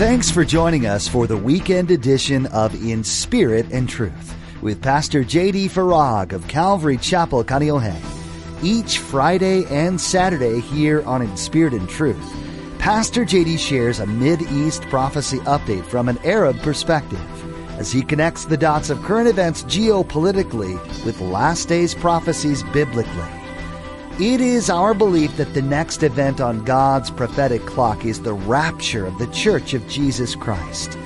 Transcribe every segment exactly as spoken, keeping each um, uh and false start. Thanks for joining us for the weekend edition of In Spirit and Truth with Pastor J D. Farag of Calvary Chapel, Kaneohe. Each Friday and Saturday here on In Spirit and Truth, Pastor J D shares a Mideast prophecy update from an Arab perspective as he connects the dots of current events geopolitically with last days prophecies biblically. It is our belief that the next event on God's prophetic clock is the rapture of the Church of Jesus Christ.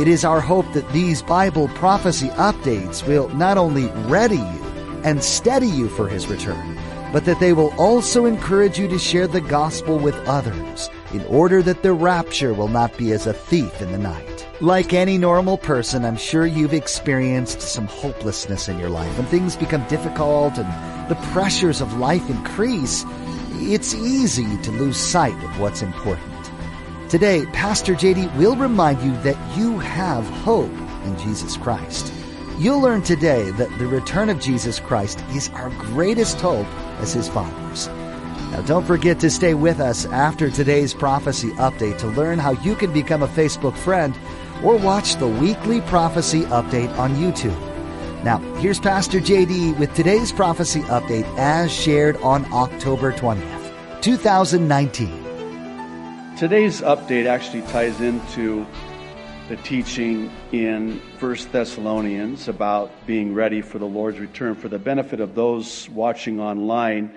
It is our hope that these Bible prophecy updates will not only ready you and steady you for His return, but that they will also encourage you to share the gospel with others in order that the rapture will not be as a thief in the night. Like any normal person, I'm sure you've experienced some hopelessness in your life. When things become difficult and the pressures of life increase, it's easy to lose sight of what's important. Today, Pastor J D will remind you that you have hope in Jesus Christ. You'll learn today that the return of Jesus Christ is our greatest hope as His followers. Now, don't forget to stay with us after today's prophecy update to learn how you can become a Facebook friend or watch the weekly prophecy update on YouTube. Now, here's Pastor J D with today's prophecy update as shared on October twentieth, twenty nineteen. Today's update actually ties into the teaching in First Thessalonians about being ready for the Lord's return. For the benefit of those watching online,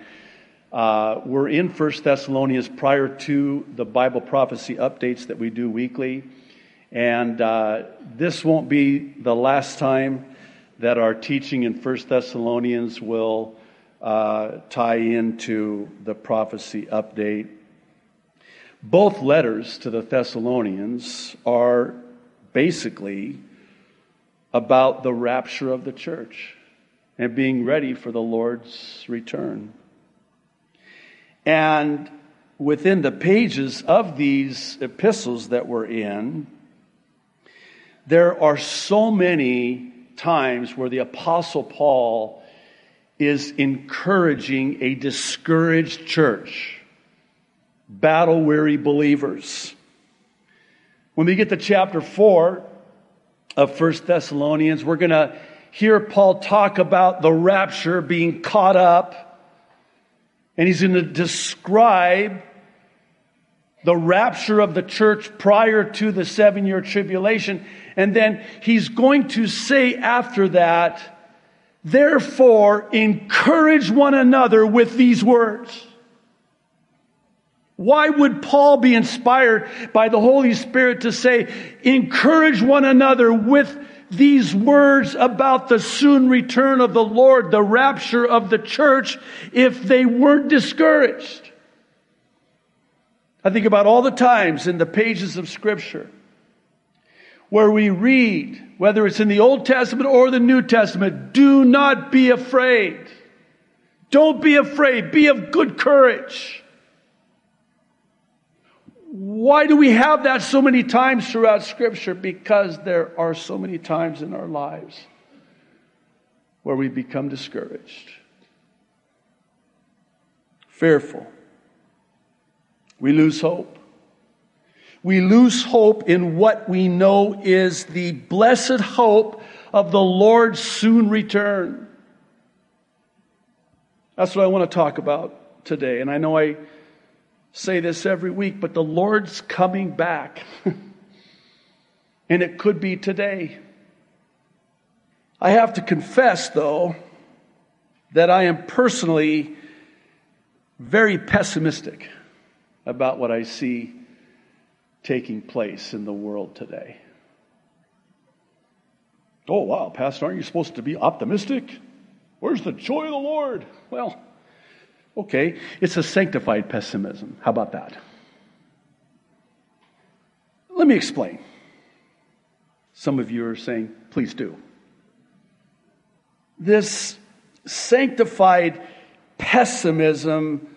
Uh, we're in First Thessalonians prior to the Bible prophecy updates that we do weekly. And uh, this won't be the last time that our teaching in First Thessalonians will uh, tie into the prophecy update. Both letters to the Thessalonians are basically about the rapture of the church and being ready for the Lord's return. And within the pages of these epistles that we're in, there are so many times where the Apostle Paul is encouraging a discouraged church, battle-weary believers. When we get to chapter four of First Thessalonians, we're going to hear Paul talk about the rapture, being caught up. And he's going to describe the rapture of the church prior to the seven-year tribulation. And then he's going to say after that, therefore, encourage one another with these words. Why would Paul be inspired by the Holy Spirit to say, encourage one another with these words about the soon return of the Lord, the rapture of the church, if they weren't discouraged? I think about all the times in the pages of Scripture where we read, whether it's in the Old Testament or the New Testament, do not be afraid. Don't be afraid. Be of good courage. Why do we have that so many times throughout Scripture? Because there are so many times in our lives where we become discouraged, fearful. We lose hope. We lose hope in what we know is the blessed hope of the Lord's soon return. That's what I want to talk about today. And I know I say this every week, but the Lord's coming back. And it could be today. I have to confess, though, that I am personally very pessimistic about what I see taking place in the world today. Oh, wow, Pastor, aren't you supposed to be optimistic? Where's the joy of the Lord? Well, okay, it's a sanctified pessimism. How about that? Let me explain. Some of you are saying, please do. This sanctified pessimism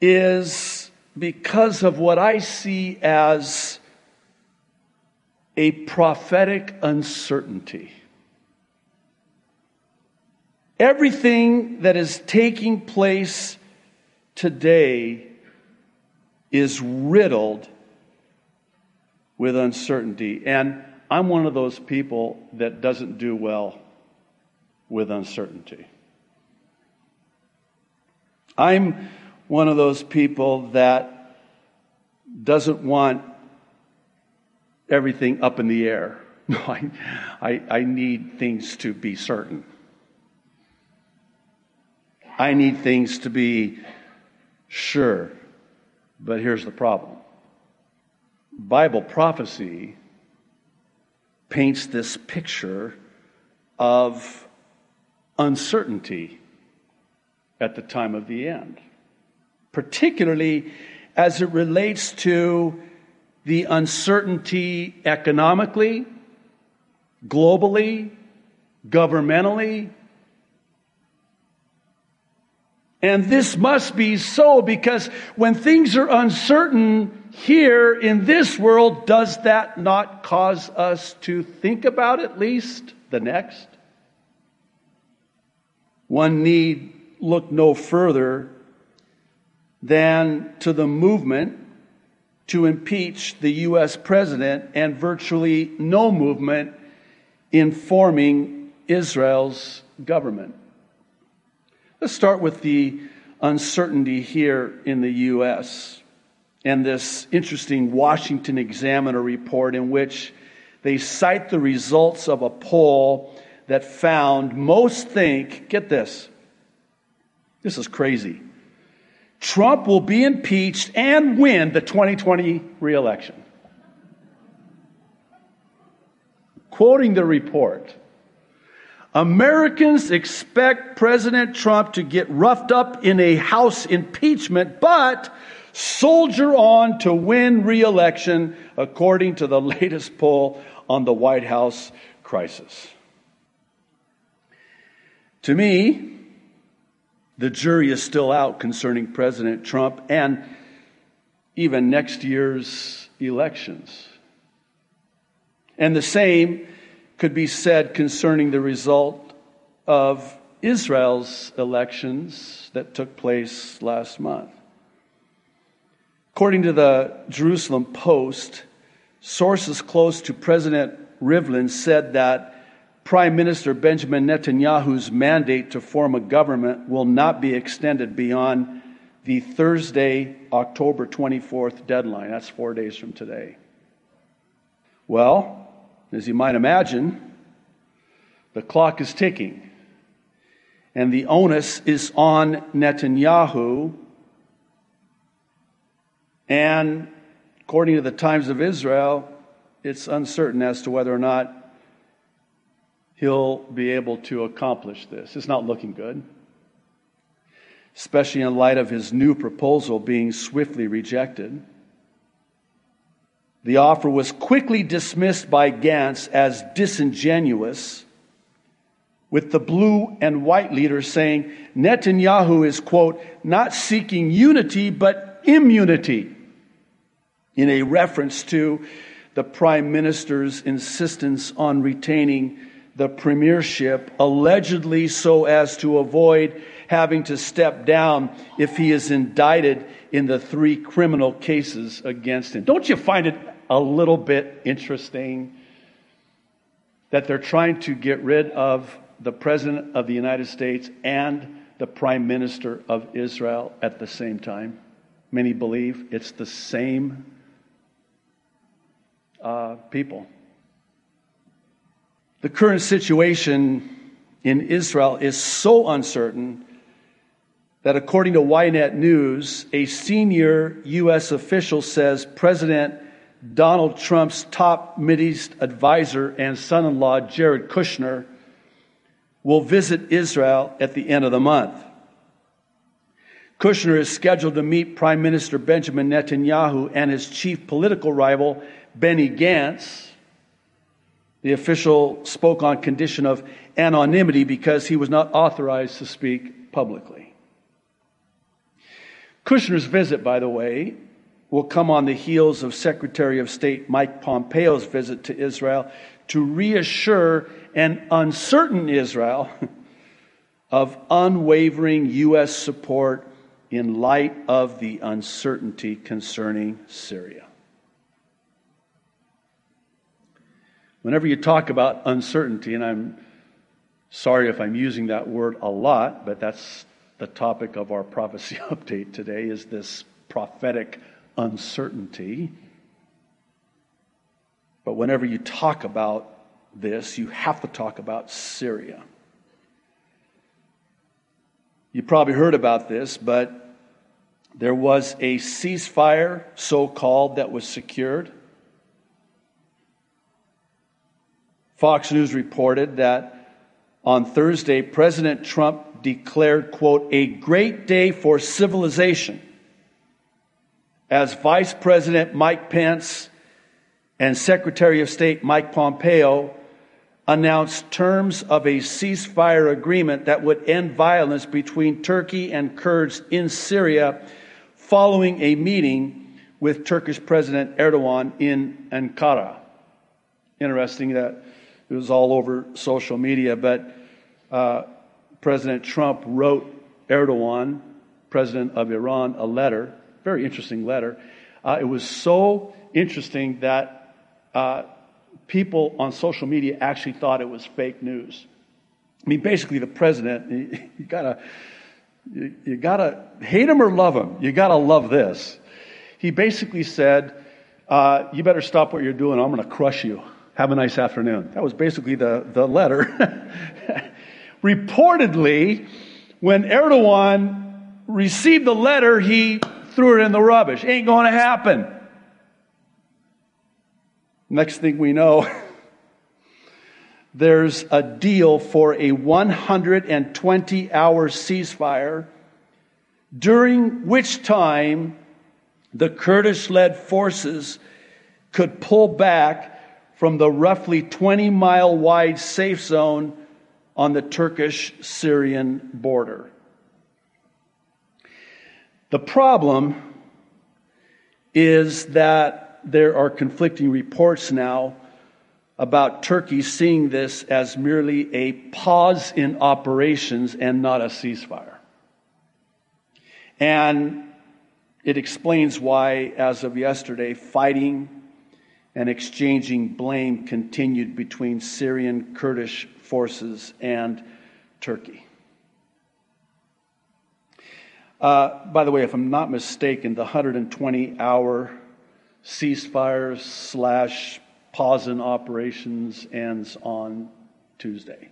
is because of what I see as a prophetic uncertainty. Everything that is taking place today is riddled with uncertainty. And I'm one of those people that doesn't do well with uncertainty. I'm one of those people that doesn't want everything up in the air. No, I, I, I need things to be certain. I need things to be sure. But here's the problem. Bible prophecy paints this picture of uncertainty at the time of the end, particularly as it relates to the uncertainty economically, globally, governmentally. And this must be so, because when things are uncertain here in this world, does that not cause us to think about at least the next? One need look no further than to the movement to impeach the U S president, and virtually no movement in forming Israel's government. Let's start with the uncertainty here in the U S and this interesting Washington Examiner report in which they cite the results of a poll that found most think, get this, this is crazy, Trump will be impeached and win the twenty twenty re-election. Quoting the report, Americans expect President Trump to get roughed up in a House impeachment, but soldier on to win re-election, according to the latest poll on the White House crisis. To me, the jury is still out concerning President Trump and even next year's elections. And the same could be said concerning the result of Israel's elections that took place last month. According to the Jerusalem Post, sources close to President Rivlin said that Prime Minister Benjamin Netanyahu's mandate to form a government will not be extended beyond the Thursday, October twenty-fourth deadline. That's four days from today. Well, as you might imagine, the clock is ticking, and the onus is on Netanyahu. And according to the Times of Israel, it's uncertain as to whether or not he'll be able to accomplish this. It's not looking good, especially in light of his new proposal being swiftly rejected. The offer was quickly dismissed by Gantz as disingenuous, with the blue and white leader saying Netanyahu is, quote, not seeking unity but immunity, in a reference to the prime minister's insistence on retaining the premiership, allegedly so as to avoid having to step down if he is indicted in the three criminal cases against him. Don't you find it a little bit interesting that they're trying to get rid of the President of the United States and the Prime Minister of Israel at the same time? Many believe it's the same uh, people. The current situation in Israel is so uncertain that, according to Y net News, a senior U S official says President Donald Trump's top Mideast advisor and son-in-law, Jared Kushner, will visit Israel at the end of the month. Kushner is scheduled to meet Prime Minister Benjamin Netanyahu and his chief political rival, Benny Gantz. The official spoke on condition of anonymity because he was not authorized to speak publicly. Kushner's visit, by the way, will come on the heels of Secretary of State Mike Pompeo's visit to Israel to reassure an uncertain Israel of unwavering U S support in light of the uncertainty concerning Syria. Whenever you talk about uncertainty, and I'm sorry if I'm using that word a lot, but that's the topic of our prophecy update today, is this prophetic uncertainty. But whenever you talk about this, you have to talk about Syria. You probably heard about this, but there was a ceasefire, so-called, that was secured. Fox News reported that on Thursday, President Trump declared, quote, a great day for civilization, as Vice President Mike Pence and Secretary of State Mike Pompeo announced terms of a ceasefire agreement that would end violence between Turkey and Kurds in Syria following a meeting with Turkish President Erdogan in Ankara. Interesting that it was all over social media, but uh, President Trump wrote Erdogan, president of Iran, a letter, very interesting letter. Uh, it was so interesting that uh, people on social media actually thought it was fake news. I mean, basically, the president, you, you gotta, you, you gotta hate him or love him. You gotta love this. He basically said, uh, "You better stop what you're doing. I'm going to crush you. Have a nice afternoon." That was basically the the letter. Reportedly, when Erdogan received the letter, he threw it in the rubbish. Ain't going to happen. Next thing we know, there's a deal for a one hundred twenty hour ceasefire, during which time the Kurdish-led forces could pull back from the roughly twenty mile wide safe zone on the Turkish-Syrian border. The problem is that there are conflicting reports now about Turkey seeing this as merely a pause in operations and not a ceasefire. And it explains why, as of yesterday, fighting and exchanging blame continued between Syrian Kurdish forces and Turkey. Uh, by the way, if I'm not mistaken, the one hundred twenty hour ceasefire slash pause in operations ends on Tuesday.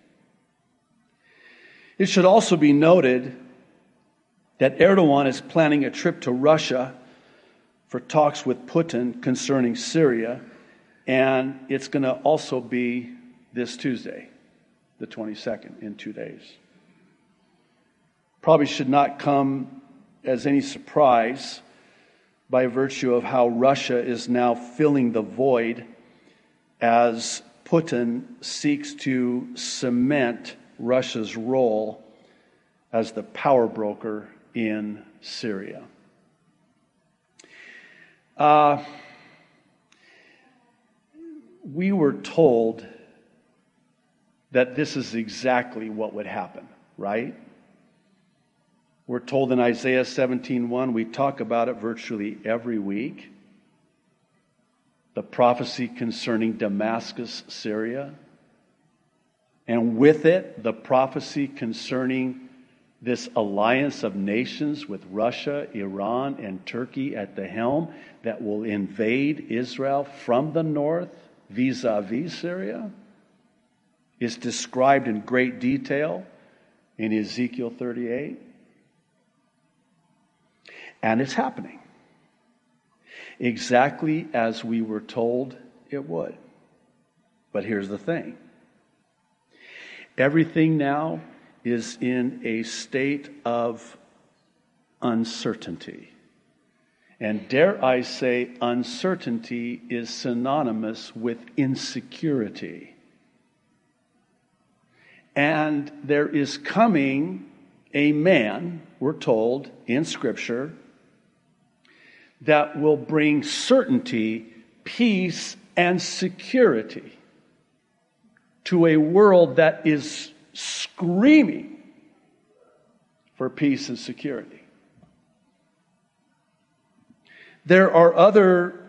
It should also be noted that Erdogan is planning a trip to Russia for talks with Putin concerning Syria, and it's going to also be this Tuesday, the twenty-second, in two days. Probably should not come as any surprise by virtue of how Russia is now filling the void as Putin seeks to cement Russia's role as the power broker in Syria. Uh, we were told that this is exactly what would happen, right? We're told in Isaiah seventeen one, we talk about it virtually every week, the prophecy concerning Damascus, Syria, and with it, the prophecy concerning this alliance of nations with Russia, Iran, and Turkey at the helm that will invade Israel from the north vis-a-vis Syria is described in great detail in Ezekiel thirty-eight. And it's happening exactly as we were told it would. But here's the thing. Everything now is in a state of uncertainty. And dare I say, uncertainty is synonymous with insecurity. And there is coming a man, we're told in Scripture, that will bring certainty, peace, and security to a world that is screaming for peace and security. There are other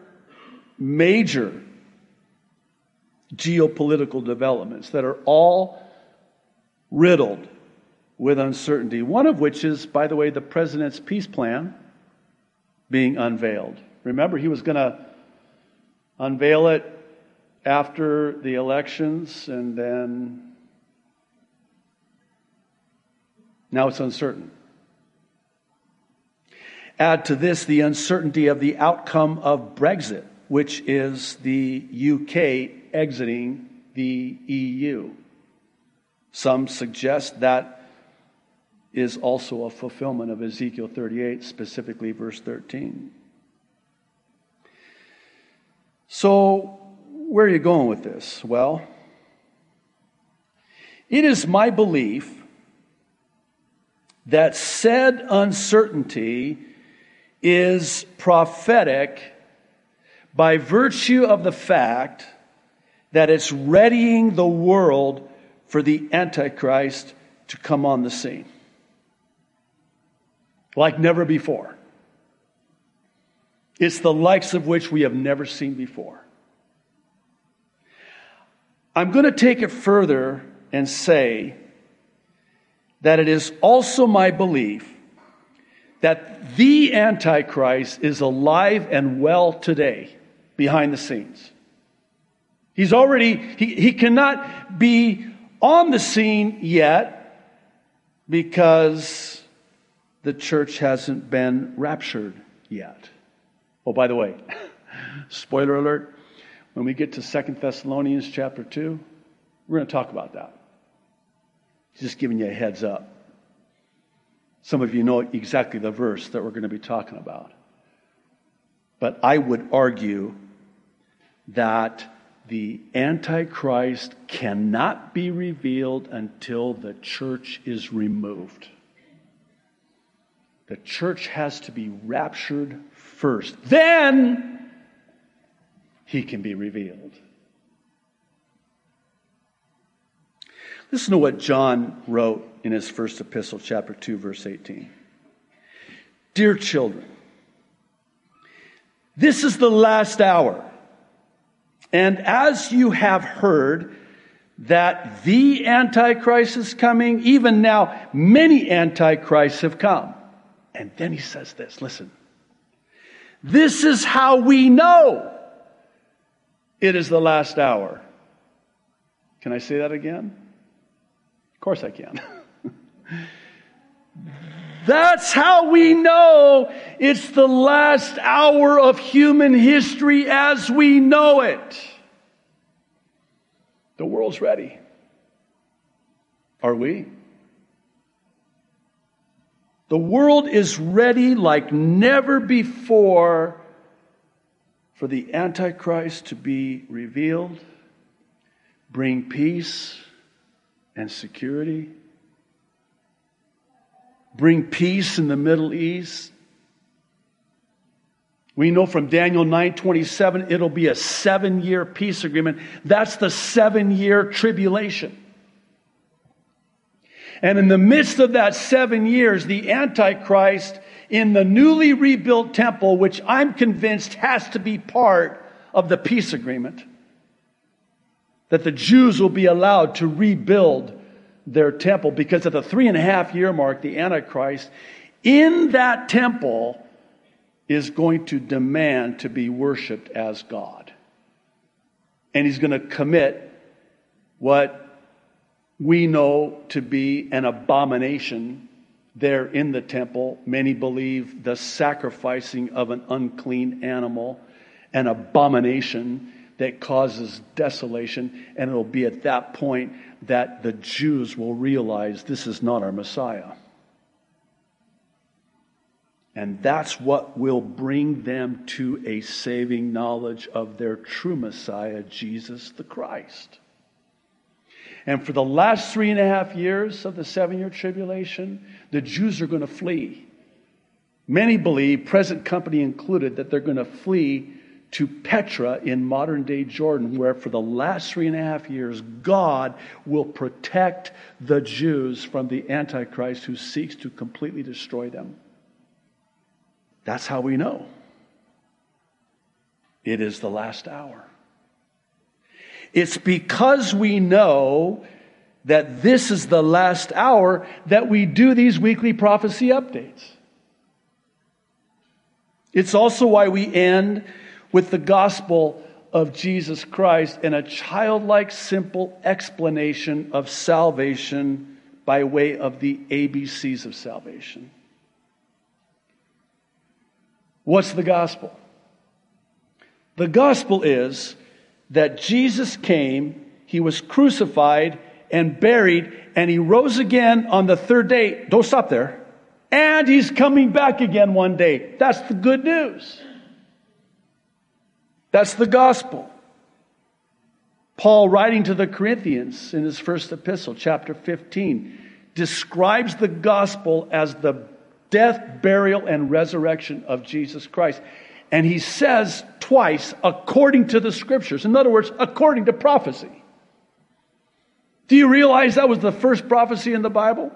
major geopolitical developments that are all riddled with uncertainty, one of which is, by the way, the president's peace plan being unveiled. Remember, he was going to unveil it after the elections, and then now it's uncertain. Add to this the uncertainty of the outcome of Brexit, which is the U K exiting the E U. Some suggest that is also a fulfillment of Ezekiel thirty-eight, specifically verse thirteen. So, where are you going with this? Well, it is my belief that said uncertainty is prophetic by virtue of the fact that it's readying the world for the Antichrist to come on the scene like never before. It's the likes of which we have never seen before. I'm going to take it further and say that it is also my belief that the Antichrist is alive and well today behind the scenes. He's already, he, he cannot be on the scene yet because the church hasn't been raptured yet. Oh, by the way, spoiler alert, when we get to Second Thessalonians chapter two, we're going to talk about that. Just giving you a heads up. Some of you know exactly the verse that we're going to be talking about. But I would argue that the Antichrist cannot be revealed until the church is removed. The church has to be raptured first. Then he can be revealed. Listen to what John wrote in his first epistle, chapter two, verse eighteen. Dear children, this is the last hour. And as you have heard that the Antichrist is coming, even now many Antichrists have come. And then he says this, listen. This is how we know it is the last hour. Can I say that again? Of course I can. That's how we know it's the last hour of human history as we know it. The world's ready. Are we? The world is ready like never before for the Antichrist to be revealed, bring peace and security, bring peace in the Middle East. We know from Daniel nine twenty-seven, it'll be a seven-year peace agreement. That's the seven-year tribulation. And in the midst of that seven years, the Antichrist in the newly rebuilt temple, which I'm convinced has to be part of the peace agreement, that the Jews will be allowed to rebuild their temple, because at the three and a half year mark, the Antichrist in that temple is going to demand to be worshiped as God. And he's going to commit what we know to be an abomination there in the temple. Many believe the sacrificing of an unclean animal, an abomination that causes desolation. And it'll be at that point that the Jews will realize this is not our Messiah. And that's what will bring them to a saving knowledge of their true Messiah, Jesus the Christ. And for the last three and a half years of the seven-year tribulation, the Jews are going to flee. Many believe, present company included, that they're going to flee to Petra in modern-day Jordan, where for the last three and a half years, God will protect the Jews from the Antichrist who seeks to completely destroy them. That's how we know it is the last hour. It's because we know that this is the last hour that we do these weekly prophecy updates. It's also why we end with the gospel of Jesus Christ and a childlike, simple explanation of salvation by way of the A B Cs of salvation. What's the gospel? The gospel is that Jesus came, he was crucified and buried, and he rose again on the third day. Don't stop there. And he's coming back again one day. That's the good news. That's the gospel. Paul, writing to the Corinthians in his first epistle, chapter fifteen, describes the gospel as the death, burial, and resurrection of Jesus Christ. And he says twice, according to the scriptures. In other words, according to prophecy. Do you realize that was the first prophecy in the Bible?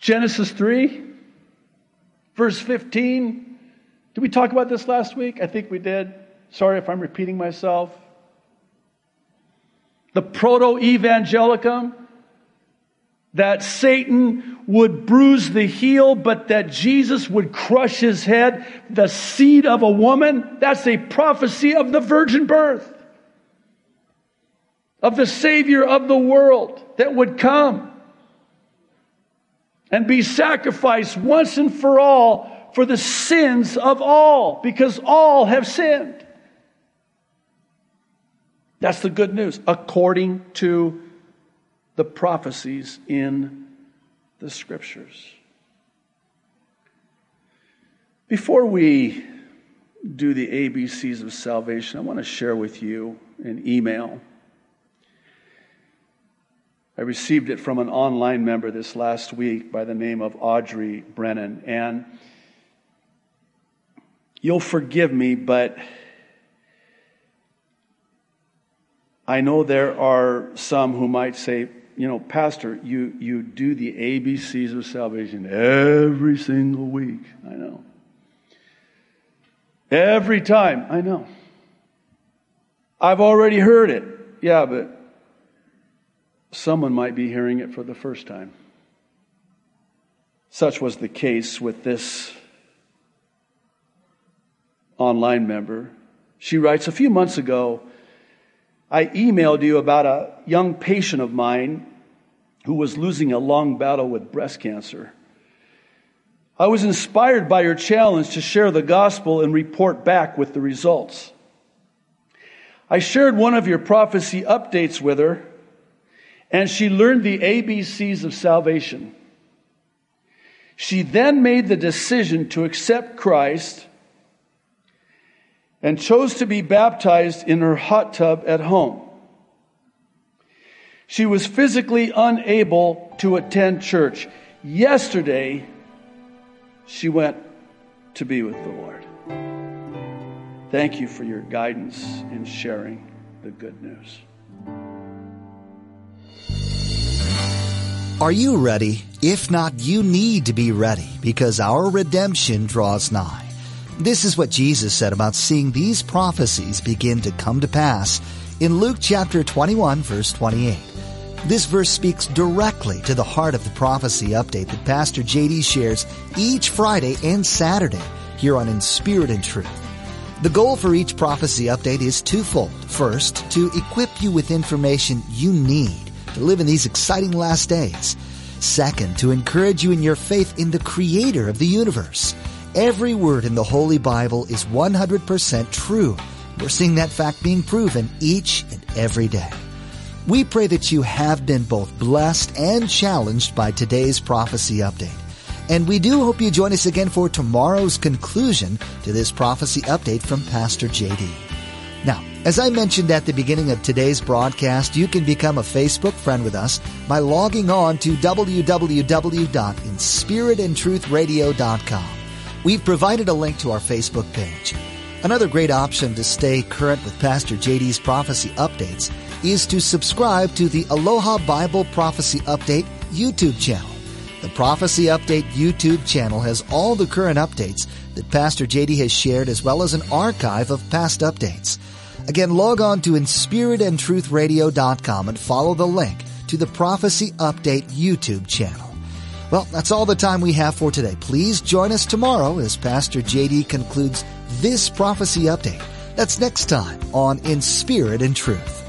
Genesis three, verse fifteen. Did we talk about this last week? I think we did. Sorry if I'm repeating myself. The proto-evangelicum, that Satan would bruise the heel, but that Jesus would crush his head, the seed of a woman. That's a prophecy of the virgin birth, of the Savior of the world that would come and be sacrificed once and for all for the sins of all, because all have sinned. That's the good news, according to the prophecies in the scriptures. Before we do the A B Cs of salvation, I want to share with you an email. I received it from an online member this last week by the name of Audrey Brennan. And you'll forgive me, but I know there are some who might say, you know, Pastor, you, you do the A B Cs of salvation every single week. I know. Every time. I know. I've already heard it. Yeah, but someone might be hearing it for the first time. Such was the case with this online member. She writes, a few months ago, I emailed you about a young patient of mine who was losing a long battle with breast cancer. I was inspired by your challenge to share the gospel and report back with the results. I shared one of your prophecy updates with her, and she learned the A B Cs of salvation. She then made the decision to accept Christ and chose to be baptized in her hot tub at home. She was physically unable to attend church. Yesterday, she went to be with the Lord. Thank you for your guidance in sharing the good news. Are you ready? If not, you need to be ready, because our redemption draws nigh. This is what Jesus said about seeing these prophecies begin to come to pass in Luke chapter twenty-one, verse twenty-eight. This verse speaks directly to the heart of the prophecy update that Pastor J D shares each Friday and Saturday here on In Spirit and Truth. The goal for each prophecy update is twofold. First, to equip you with information you need to live in these exciting last days. Second, to encourage you in your faith in the Creator of the universe. Every word in the Holy Bible is one hundred percent true. We're seeing that fact being proven each and every day. We pray that you have been both blessed and challenged by today's prophecy update. And we do hope you join us again for tomorrow's conclusion to this prophecy update from Pastor J D. Now, as I mentioned at the beginning of today's broadcast, you can become a Facebook friend with us by logging on to w w w dot in spirit and truth radio dot com. We've provided a link to our Facebook page. Another great option to stay current with Pastor J D's prophecy updates is to subscribe to the Aloha Bible Prophecy Update YouTube channel. The Prophecy Update YouTube channel has all the current updates that Pastor J D has shared, as well as an archive of past updates. Again, log on to inspirit and truth radio dot com and follow the link to the Prophecy Update YouTube channel. Well, that's all the time we have for today. Please join us tomorrow as Pastor J D concludes this Prophecy Update. That's next time on In Spirit and Truth.